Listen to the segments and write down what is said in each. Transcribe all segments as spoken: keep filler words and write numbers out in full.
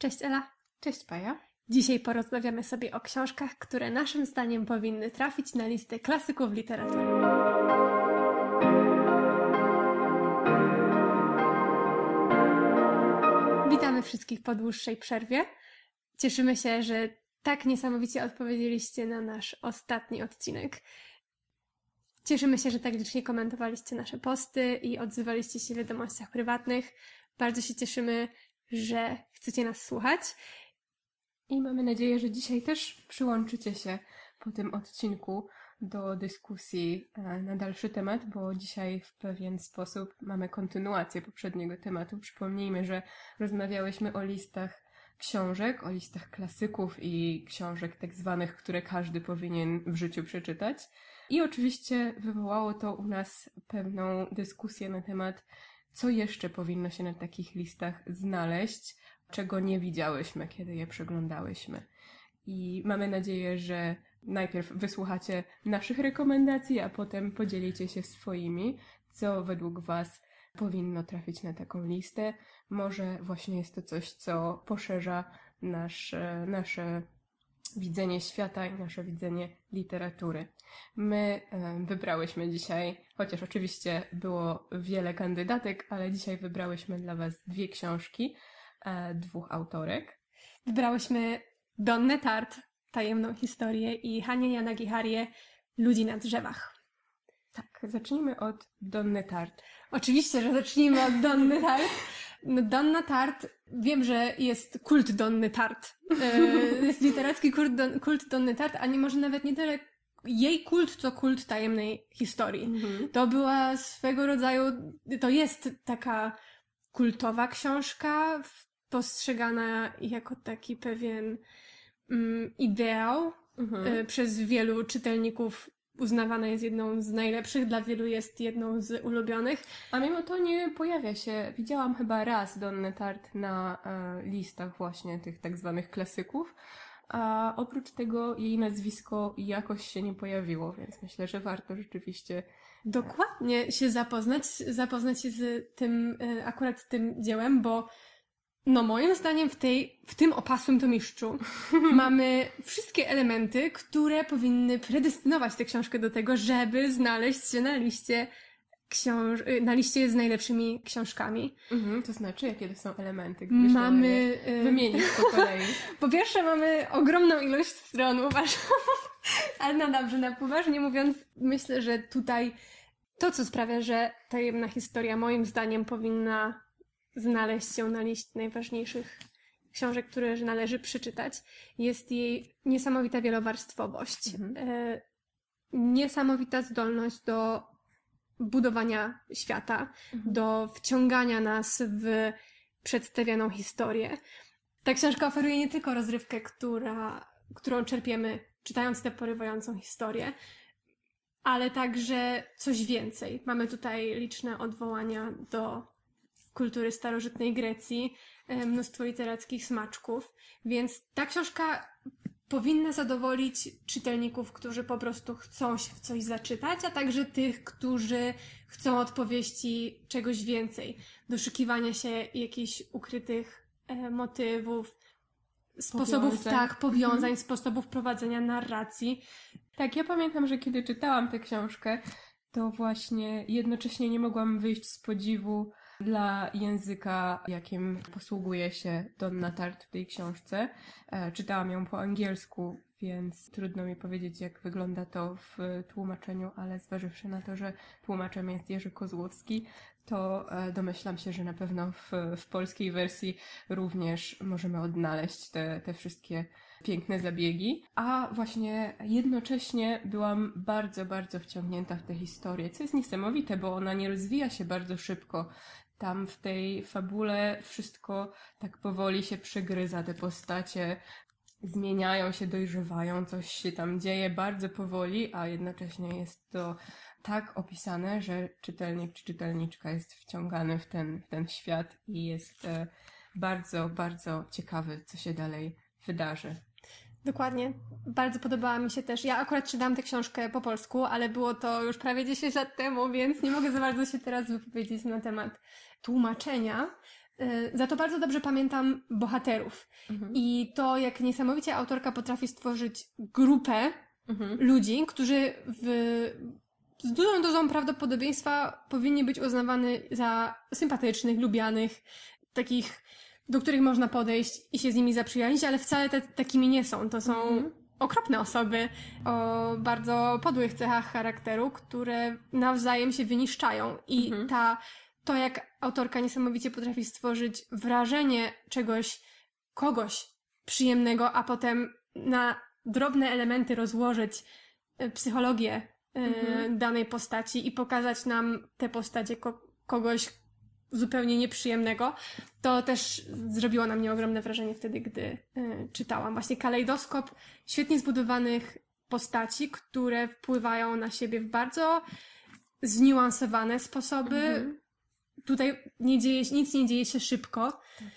Cześć Ela. Cześć Paja. Dzisiaj porozmawiamy sobie o książkach, które naszym zdaniem powinny trafić na listę klasyków literatury. Witamy wszystkich po dłuższej przerwie. Cieszymy się, że tak niesamowicie odpowiedzieliście na nasz ostatni odcinek. Cieszymy się, że tak licznie komentowaliście nasze posty i odzywaliście się w wiadomościach prywatnych. Bardzo się cieszymy, że chcecie nas słuchać. I mamy nadzieję, że dzisiaj też przyłączycie się po tym odcinku do dyskusji na dalszy temat, bo dzisiaj w pewien sposób mamy kontynuację poprzedniego tematu. Przypomnijmy, że rozmawiałyśmy o listach książek, o listach klasyków i książek tak zwanych, które każdy powinien w życiu przeczytać. I oczywiście wywołało to u nas pewną dyskusję na temat, co jeszcze powinno się na takich listach znaleźć, czego nie widziałyśmy, kiedy je przeglądałyśmy. I mamy nadzieję, że najpierw wysłuchacie naszych rekomendacji, a potem podzielicie się swoimi, co według Was powinno trafić na taką listę. Może właśnie jest to coś, co poszerza nasz, nasze widzenie świata i nasze widzenie literatury. My wybrałyśmy dzisiaj, chociaż oczywiście było wiele kandydatek, ale dzisiaj wybrałyśmy dla Was dwie książki, dwóch autorek. Wybrałyśmy Donnę Tartt, Tajemną Historię i Hanie Yanagiharię, Ludzi na drzewach. Tak, zacznijmy od Donny Tartt. Oczywiście, że zacznijmy od Donny Tartt. No, Donna Tartt, wiem, że jest kult Donny Tartt. Jest literacki kult, Don, kult Donny Tartt, a nie może nawet nie tyle jej kult, co kult Tajemnej Historii. Mhm. To była swego rodzaju, to jest taka kultowa książka, postrzegana jako taki pewien mm, ideał. Mhm. Przez wielu czytelników uznawana jest jedną z najlepszych, dla wielu jest jedną z ulubionych. A mimo to nie pojawia się, widziałam chyba raz Donnę Tartt na e, listach właśnie tych tak zwanych klasyków, a oprócz tego jej nazwisko jakoś się nie pojawiło, więc myślę, że warto rzeczywiście dokładnie się zapoznać, zapoznać się z tym, e, akurat z tym dziełem, bo no moim zdaniem w, tej, w tym opasłym tomiszczu mamy wszystkie elementy, które powinny predestynować tę książkę do tego, żeby znaleźć się na liście, książ- na liście z najlepszymi książkami. Mhm, to znaczy, jakie to są elementy? Gdybyś mamy wymienić po kolei. Po pierwsze mamy ogromną ilość stron, uważam. Ale no dobrze, na poważnie mówiąc, myślę, że tutaj to, co sprawia, że Tajemna Historia moim zdaniem powinna znaleźć się na liście najważniejszych książek, które należy przeczytać, jest jej niesamowita wielowarstwowość. Mhm. E, niesamowita zdolność do budowania świata, mhm. do wciągania nas w przedstawianą historię. Ta książka oferuje nie tylko rozrywkę, która, którą czerpiemy, czytając tę porywającą historię, ale także coś więcej. Mamy tutaj liczne odwołania do kultury starożytnej Grecji, mnóstwo literackich smaczków, więc ta książka powinna zadowolić czytelników, którzy po prostu chcą się w coś zaczytać, a także tych, którzy chcą odpowieści czegoś więcej, doszukiwania się jakichś ukrytych e, motywów, sposobów, powiązań. tak, powiązań, sposobów prowadzenia narracji. Tak, ja pamiętam, że kiedy czytałam tę książkę, to właśnie jednocześnie nie mogłam wyjść z podziwu dla języka, jakim posługuje się Donna Tartt w tej książce. E, czytałam ją po angielsku, więc trudno mi powiedzieć, jak wygląda to w tłumaczeniu, ale zważywszy na to, że tłumaczem jest Jerzy Kozłowski, to e, domyślam się, że na pewno w, w polskiej wersji również możemy odnaleźć te, te wszystkie piękne zabiegi. A właśnie jednocześnie byłam bardzo, bardzo wciągnięta w tę historię, co jest niesamowite, bo ona nie rozwija się bardzo szybko. Tam w tej fabule wszystko tak powoli się przegryza, te postacie zmieniają się, dojrzewają, coś się tam dzieje bardzo powoli, a jednocześnie jest to tak opisane, że czytelnik czy czytelniczka jest wciągany w ten, w ten świat i jest bardzo, bardzo ciekawy, co się dalej wydarzy. Dokładnie. Bardzo podobała mi się też. Ja akurat czytałam tę książkę po polsku, ale było to już prawie dziesięć lat temu, więc nie mogę za bardzo się teraz wypowiedzieć na temat tłumaczenia. Za to bardzo dobrze pamiętam bohaterów. Mhm. I to, jak niesamowicie autorka potrafi stworzyć grupę mhm. ludzi, którzy w, z dużą dozą prawdopodobieństwa powinni być uznawani za sympatycznych, lubianych, takich, do których można podejść i się z nimi zaprzyjaźnić, ale wcale te, takimi nie są. To są mhm. okropne osoby o bardzo podłych cechach charakteru, które nawzajem się wyniszczają. I mhm. ta... To, jak autorka niesamowicie potrafi stworzyć wrażenie czegoś, kogoś przyjemnego, a potem na drobne elementy rozłożyć psychologię mhm. danej postaci i pokazać nam tę postać jako kogoś zupełnie nieprzyjemnego, to też zrobiło na mnie ogromne wrażenie wtedy, gdy czytałam. Właśnie kalejdoskop świetnie zbudowanych postaci, które wpływają na siebie w bardzo zniuansowane sposoby. Mhm. Tutaj nie dzieje, nic nie dzieje się szybko. Tak.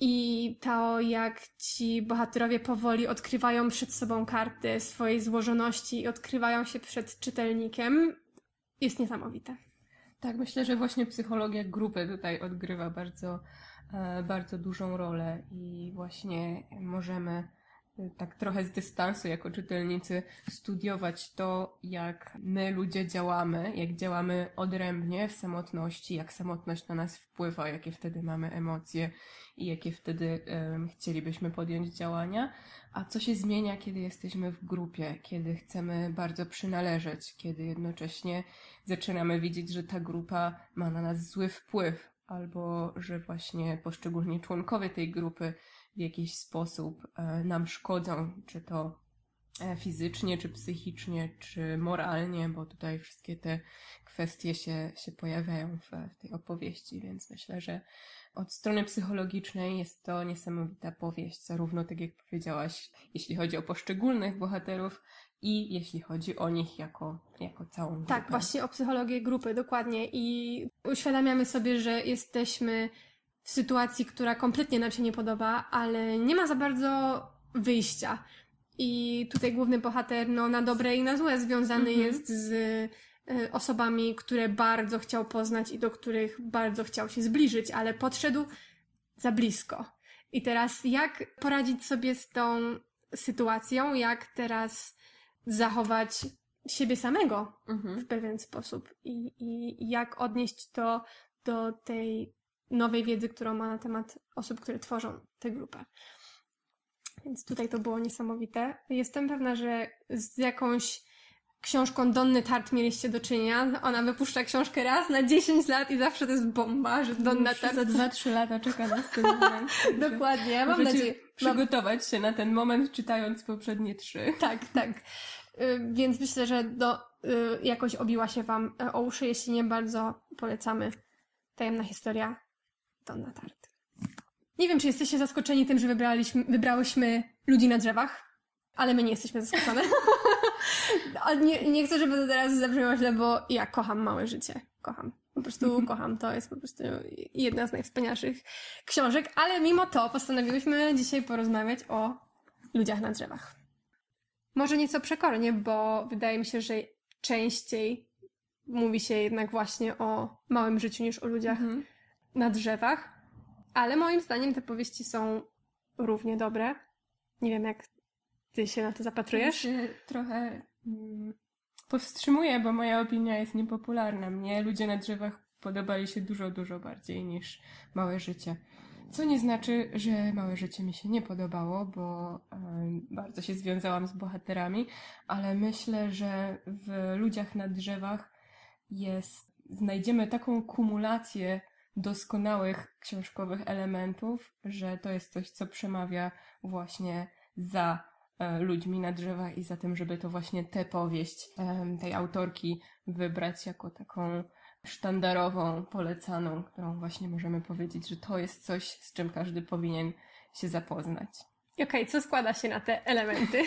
I to, jak ci bohaterowie powoli odkrywają przed sobą karty swojej złożoności i odkrywają się przed czytelnikiem, jest niesamowite. Tak, myślę, że właśnie psychologia grupy tutaj odgrywa bardzo, bardzo dużą rolę i właśnie możemy tak trochę z dystansu jako czytelnicy studiować to, jak my ludzie działamy, jak działamy odrębnie w samotności, jak samotność na nas wpływa, jakie wtedy mamy emocje i jakie wtedy um, chcielibyśmy podjąć działania, a co się zmienia, kiedy jesteśmy w grupie, kiedy chcemy bardzo przynależeć, kiedy jednocześnie zaczynamy widzieć, że ta grupa ma na nas zły wpływ, albo że właśnie poszczególni członkowie tej grupy w jakiś sposób nam szkodzą, czy to fizycznie, czy psychicznie, czy moralnie, bo tutaj wszystkie te kwestie się, się pojawiają w, w tej opowieści, więc myślę, że od strony psychologicznej jest to niesamowita powieść, zarówno tak jak powiedziałaś, jeśli chodzi o poszczególnych bohaterów i jeśli chodzi o nich jako, jako całą grupę. Tak, właśnie o psychologię grupy, dokładnie, i uświadamiamy sobie, że jesteśmy w sytuacji, która kompletnie nam się nie podoba, ale nie ma za bardzo wyjścia. I tutaj główny bohater, no, na dobre i na złe związany mm-hmm. jest z y, osobami, które bardzo chciał poznać i do których bardzo chciał się zbliżyć, ale podszedł za blisko. I teraz jak poradzić sobie z tą sytuacją, jak teraz zachować siebie samego mm-hmm. w pewien sposób i, i jak odnieść to do tej nowej wiedzy, którą ma na temat osób, które tworzą tę grupę. Więc tutaj to było niesamowite. Jestem pewna, że z jakąś książką Donny Tartt mieliście do czynienia. Ona wypuszcza książkę raz na dziesięć lat i zawsze to jest bomba, że Donna Tartt... Za dwa trzy lata czeka na ten moment. Dokładnie, ja mam nadzieję... Przygotować się na ten moment, czytając poprzednie trzy. Tak, tak. Więc myślę, że do, jakoś obiła się wam o uszy. Jeśli nie, bardzo polecamy. Tajemna historia Donna Tartt. Nie wiem, czy jesteście zaskoczeni tym, że wybraliśmy, wybrałyśmy Ludzi na drzewach, ale my nie jesteśmy zaskoczone. nie, nie chcę, żeby to teraz zabrzmiało źle, bo ja kocham Małe życie. Kocham. Po prostu kocham. To jest po prostu jedna z najwspanialszych książek, ale mimo to postanowiłyśmy dzisiaj porozmawiać o Ludziach na drzewach. Może nieco przekornie, bo wydaje mi się, że częściej mówi się jednak właśnie o małym życiu niż o ludziach mm. na drzewach, ale moim zdaniem te powieści są równie dobre. Nie wiem, jak ty się na to zapatrujesz. Ja się trochę mm, powstrzymuję, bo moja opinia jest niepopularna. Mnie Ludzie na drzewach podobali się dużo, dużo bardziej niż Małe życie. Co nie znaczy, że Małe życie mi się nie podobało, bo bardzo się związałam z bohaterami, ale myślę, że w Ludziach na drzewach jest, znajdziemy taką kumulację doskonałych książkowych elementów, że to jest coś, co przemawia właśnie za ludźmi na drzewach i za tym, żeby to właśnie tę powieść tej autorki wybrać jako taką sztandarową, polecaną, którą właśnie możemy powiedzieć, że to jest coś, z czym każdy powinien się zapoznać. Okej, okay, co składa się na te elementy?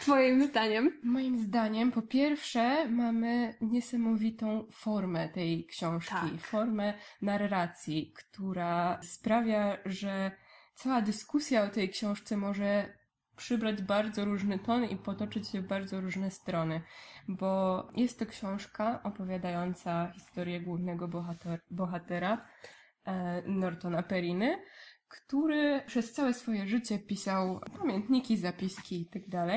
Twoim zdaniem? Moim zdaniem, po pierwsze, mamy niesamowitą formę tej książki, tak. formę narracji, która sprawia, że cała dyskusja o tej książce może przybrać bardzo różny ton i potoczyć się w bardzo różne strony, bo jest to książka opowiadająca historię głównego bohater- bohatera, Nortona Periny, który przez całe swoje życie pisał pamiętniki, zapiski itd.,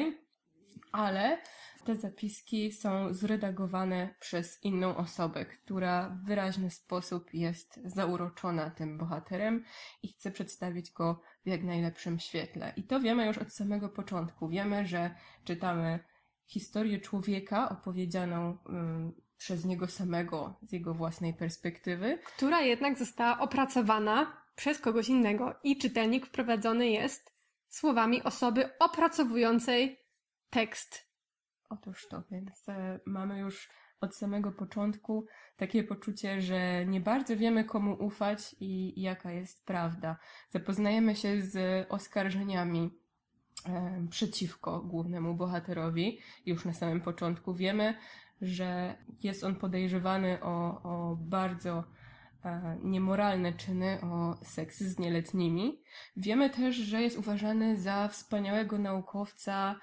ale te zapiski są zredagowane przez inną osobę, która w wyraźny sposób jest zauroczona tym bohaterem i chce przedstawić go w jak najlepszym świetle. I to wiemy już od samego początku. Wiemy, że czytamy historię człowieka opowiedzianą um, przez niego samego, z jego własnej perspektywy. Która jednak została opracowana przez kogoś innego i czytelnik wprowadzony jest słowami osoby opracowującej tekst. Otóż to, więc e, mamy już od samego początku takie poczucie, że nie bardzo wiemy, komu ufać i jaka jest prawda. Zapoznajemy się z oskarżeniami e, przeciwko głównemu bohaterowi. Już na samym początku wiemy, że jest on podejrzewany o, o bardzo e, niemoralne czyny, o seks z nieletnimi. Wiemy też, że jest uważany za wspaniałego naukowca,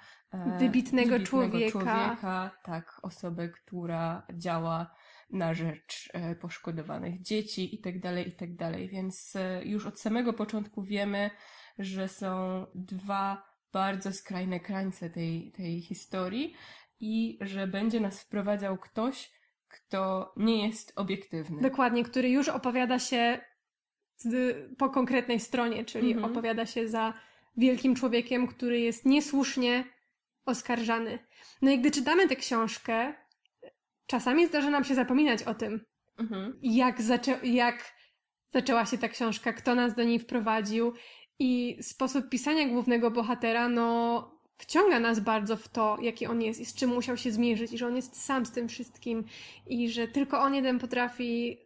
Wybitnego, wybitnego człowieka. człowieka, tak, osobę, która działa na rzecz poszkodowanych dzieci i tak dalej, i tak dalej. Więc już od samego początku wiemy, że są dwa bardzo skrajne krańce tej, tej historii i że będzie nas wprowadzał ktoś, kto nie jest obiektywny. Dokładnie, który już opowiada się z, po konkretnej stronie, czyli mhm. opowiada się za wielkim człowiekiem, który jest niesłusznie oskarżany. No i gdy czytamy tę książkę, czasami zdarza nam się zapominać o tym, mhm. jak, zaczę- jak zaczęła się ta książka, kto nas do niej wprowadził i sposób pisania głównego bohatera, no wciąga nas bardzo w to, jaki on jest i z czym musiał się zmierzyć i że on jest sam z tym wszystkim i że tylko on jeden potrafi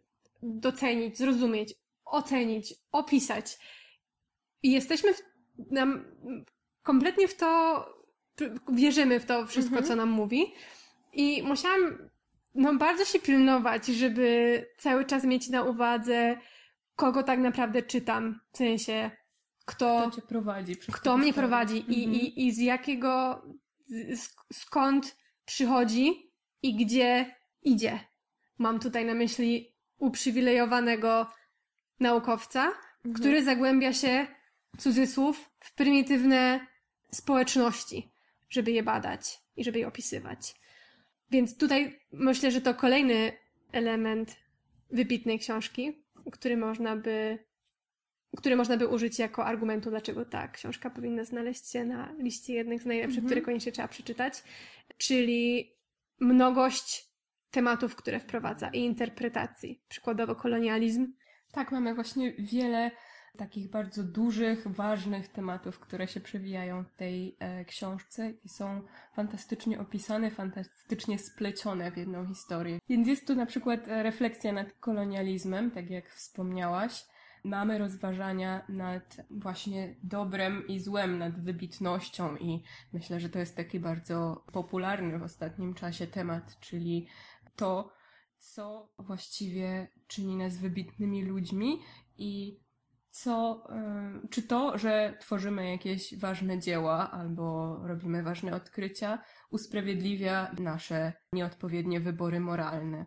docenić, zrozumieć, ocenić, opisać. I jesteśmy w, nam, kompletnie w to wierzymy w to wszystko, mhm. co nam mówi i musiałam no, bardzo się pilnować, żeby cały czas mieć na uwadze, kogo tak naprawdę czytam, w sensie kto, kto cię prowadzi, kto mnie prowadzi mhm. i, i, i z jakiego z, skąd przychodzi i gdzie idzie. Mam tutaj na myśli uprzywilejowanego naukowca, mhm. który zagłębia się, cudzysłów, w prymitywne społeczności, żeby je badać i żeby je opisywać. Więc tutaj myślę, że to kolejny element wybitnej książki, który można by, który można by użyć jako argumentu, dlaczego ta książka powinna znaleźć się na liście jednych z najlepszych, mhm. które koniecznie trzeba przeczytać, czyli mnogość tematów, które wprowadza i interpretacji. Przykładowo kolonializm. Tak, mamy właśnie wiele takich bardzo dużych, ważnych tematów, które się przewijają w tej e, książce i są fantastycznie opisane, fantastycznie splecione w jedną historię. Więc jest tu na przykład refleksja nad kolonializmem, tak jak wspomniałaś. Mamy rozważania nad właśnie dobrem i złem, nad wybitnością i myślę, że to jest taki bardzo popularny w ostatnim czasie temat, czyli to, co właściwie czyni nas wybitnymi ludźmi i Co, czy to, że tworzymy jakieś ważne dzieła albo robimy ważne odkrycia, usprawiedliwia nasze nieodpowiednie wybory moralne.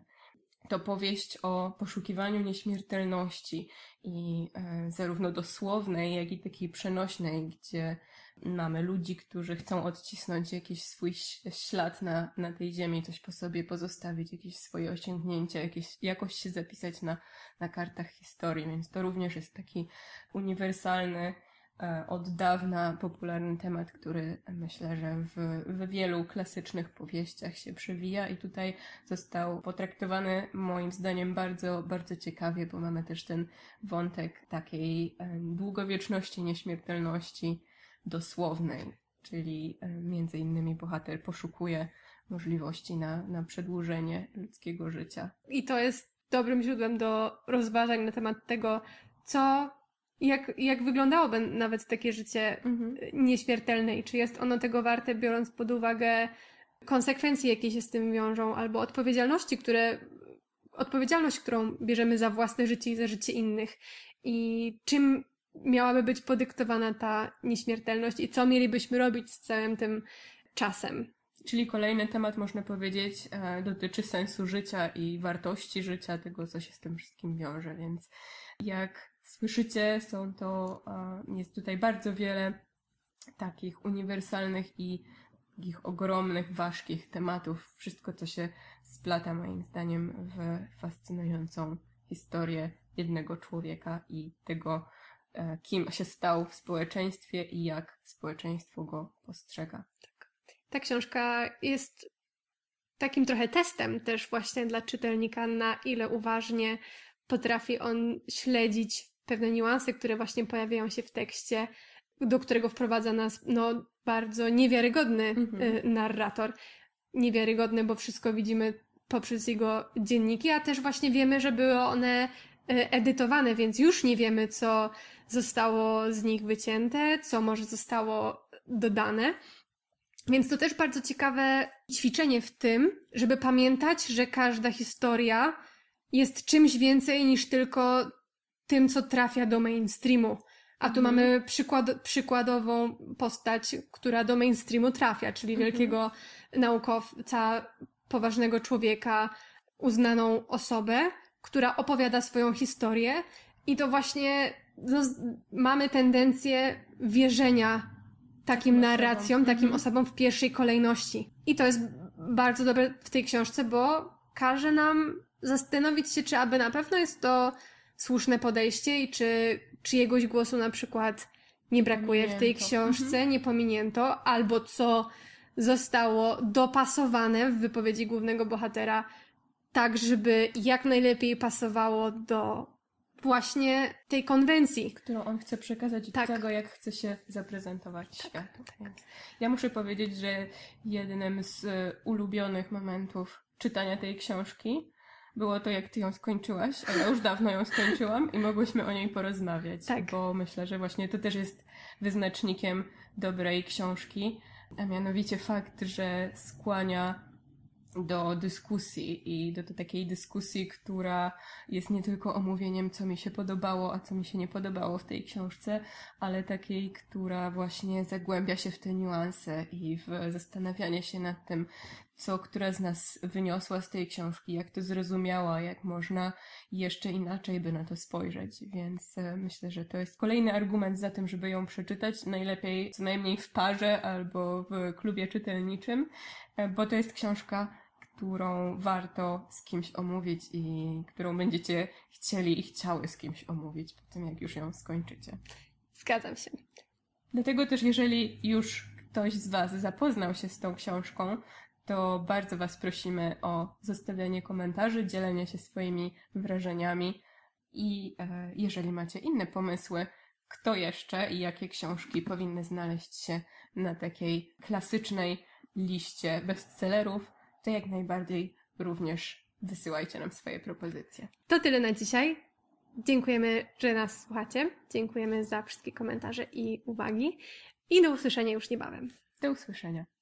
To powieść o poszukiwaniu nieśmiertelności i zarówno dosłownej, jak i takiej przenośnej, gdzie mamy ludzi, którzy chcą odcisnąć jakiś swój ślad na, na tej ziemi, coś po sobie pozostawić, jakieś swoje osiągnięcia, jakieś, jakoś się zapisać na, na kartach historii, więc to również jest taki uniwersalny, od dawna popularny temat, który myślę, że w, w wielu klasycznych powieściach się przewija i tutaj został potraktowany moim zdaniem bardzo, bardzo ciekawie, bo mamy też ten wątek takiej długowieczności, nieśmiertelności dosłownej, czyli między innymi bohater poszukuje możliwości na, na przedłużenie ludzkiego życia. I to jest dobrym źródłem do rozważań na temat tego, co Jak, jak wyglądałoby nawet takie życie mhm. nieśmiertelne i czy jest ono tego warte, biorąc pod uwagę konsekwencje, jakie się z tym wiążą, albo odpowiedzialności, które, odpowiedzialność, którą bierzemy za własne życie i za życie innych. I czym miałaby być podyktowana ta nieśmiertelność i co mielibyśmy robić z całym tym czasem. Czyli kolejny temat, można powiedzieć, dotyczy sensu życia i wartości życia, tego, co się z tym wszystkim wiąże, więc Jak słyszycie, są to, jest tutaj bardzo wiele takich uniwersalnych i takich ogromnych, ważkich tematów. Wszystko, co się splata, moim zdaniem, w fascynującą historię jednego człowieka i tego, kim się stał w społeczeństwie i jak społeczeństwo go postrzega. Tak. Ta książka jest takim trochę testem też właśnie dla czytelnika, na ile uważnie potrafi on śledzić pewne niuanse, które właśnie pojawiają się w tekście, do którego wprowadza nas no, bardzo niewiarygodny mhm. narrator. Niewiarygodny, bo wszystko widzimy poprzez jego dzienniki, a też właśnie wiemy, że były one edytowane, więc już nie wiemy, co zostało z nich wycięte, co może zostało dodane. Więc to też bardzo ciekawe ćwiczenie w tym, żeby pamiętać, że każda historia jest czymś więcej niż tylko tym, co trafia do mainstreamu. A tu mm. mamy przykład, przykładową postać, która do mainstreamu trafia, czyli wielkiego mm-hmm. naukowca, poważnego człowieka, uznaną osobę, która opowiada swoją historię i to właśnie no, mamy tendencję wierzenia takim narracjom, takim mm-hmm. osobom w pierwszej kolejności. I to jest bardzo dobre w tej książce, bo każe nam zastanowić się, czy aby na pewno jest to słuszne podejście i czy czyjegoś głosu na przykład nie brakuje pominięto. W tej książce, mhm. nie pominięto, albo co zostało dopasowane w wypowiedzi głównego bohatera tak, żeby jak najlepiej pasowało do właśnie tej konwencji, którą on chce przekazać i tak. tego, jak chce się zaprezentować tak, światu. Tak. Ja muszę powiedzieć, że jednym z ulubionych momentów czytania tej książki było to, jak ty ją skończyłaś, a ja już dawno ją skończyłam i mogłyśmy o niej porozmawiać, tak. bo myślę, że właśnie to też jest wyznacznikiem dobrej książki, a mianowicie fakt, że skłania do dyskusji i do, do takiej dyskusji, która jest nie tylko omówieniem, co mi się podobało, a co mi się nie podobało w tej książce, ale takiej, która właśnie zagłębia się w te niuanse i w zastanawianie się nad tym, co która z nas wyniosła z tej książki, jak to zrozumiała, jak można jeszcze inaczej by na to spojrzeć, więc myślę, że to jest kolejny argument za tym, żeby ją przeczytać, najlepiej co najmniej w parze albo w klubie czytelniczym, bo to jest książka, którą warto z kimś omówić i którą będziecie chcieli i chciały z kimś omówić po tym, jak już ją skończycie. Zgadzam się. Dlatego też, jeżeli już ktoś z was zapoznał się z tą książką, to bardzo was prosimy o zostawianie komentarzy, dzielenie się swoimi wrażeniami i e, jeżeli macie inne pomysły, kto jeszcze i jakie książki powinny znaleźć się na takiej klasycznej liście bestsellerów, to jak najbardziej również wysyłajcie nam swoje propozycje. To tyle na dzisiaj. Dziękujemy, że nas słuchacie. Dziękujemy za wszystkie komentarze i uwagi. I do usłyszenia już niebawem. Do usłyszenia.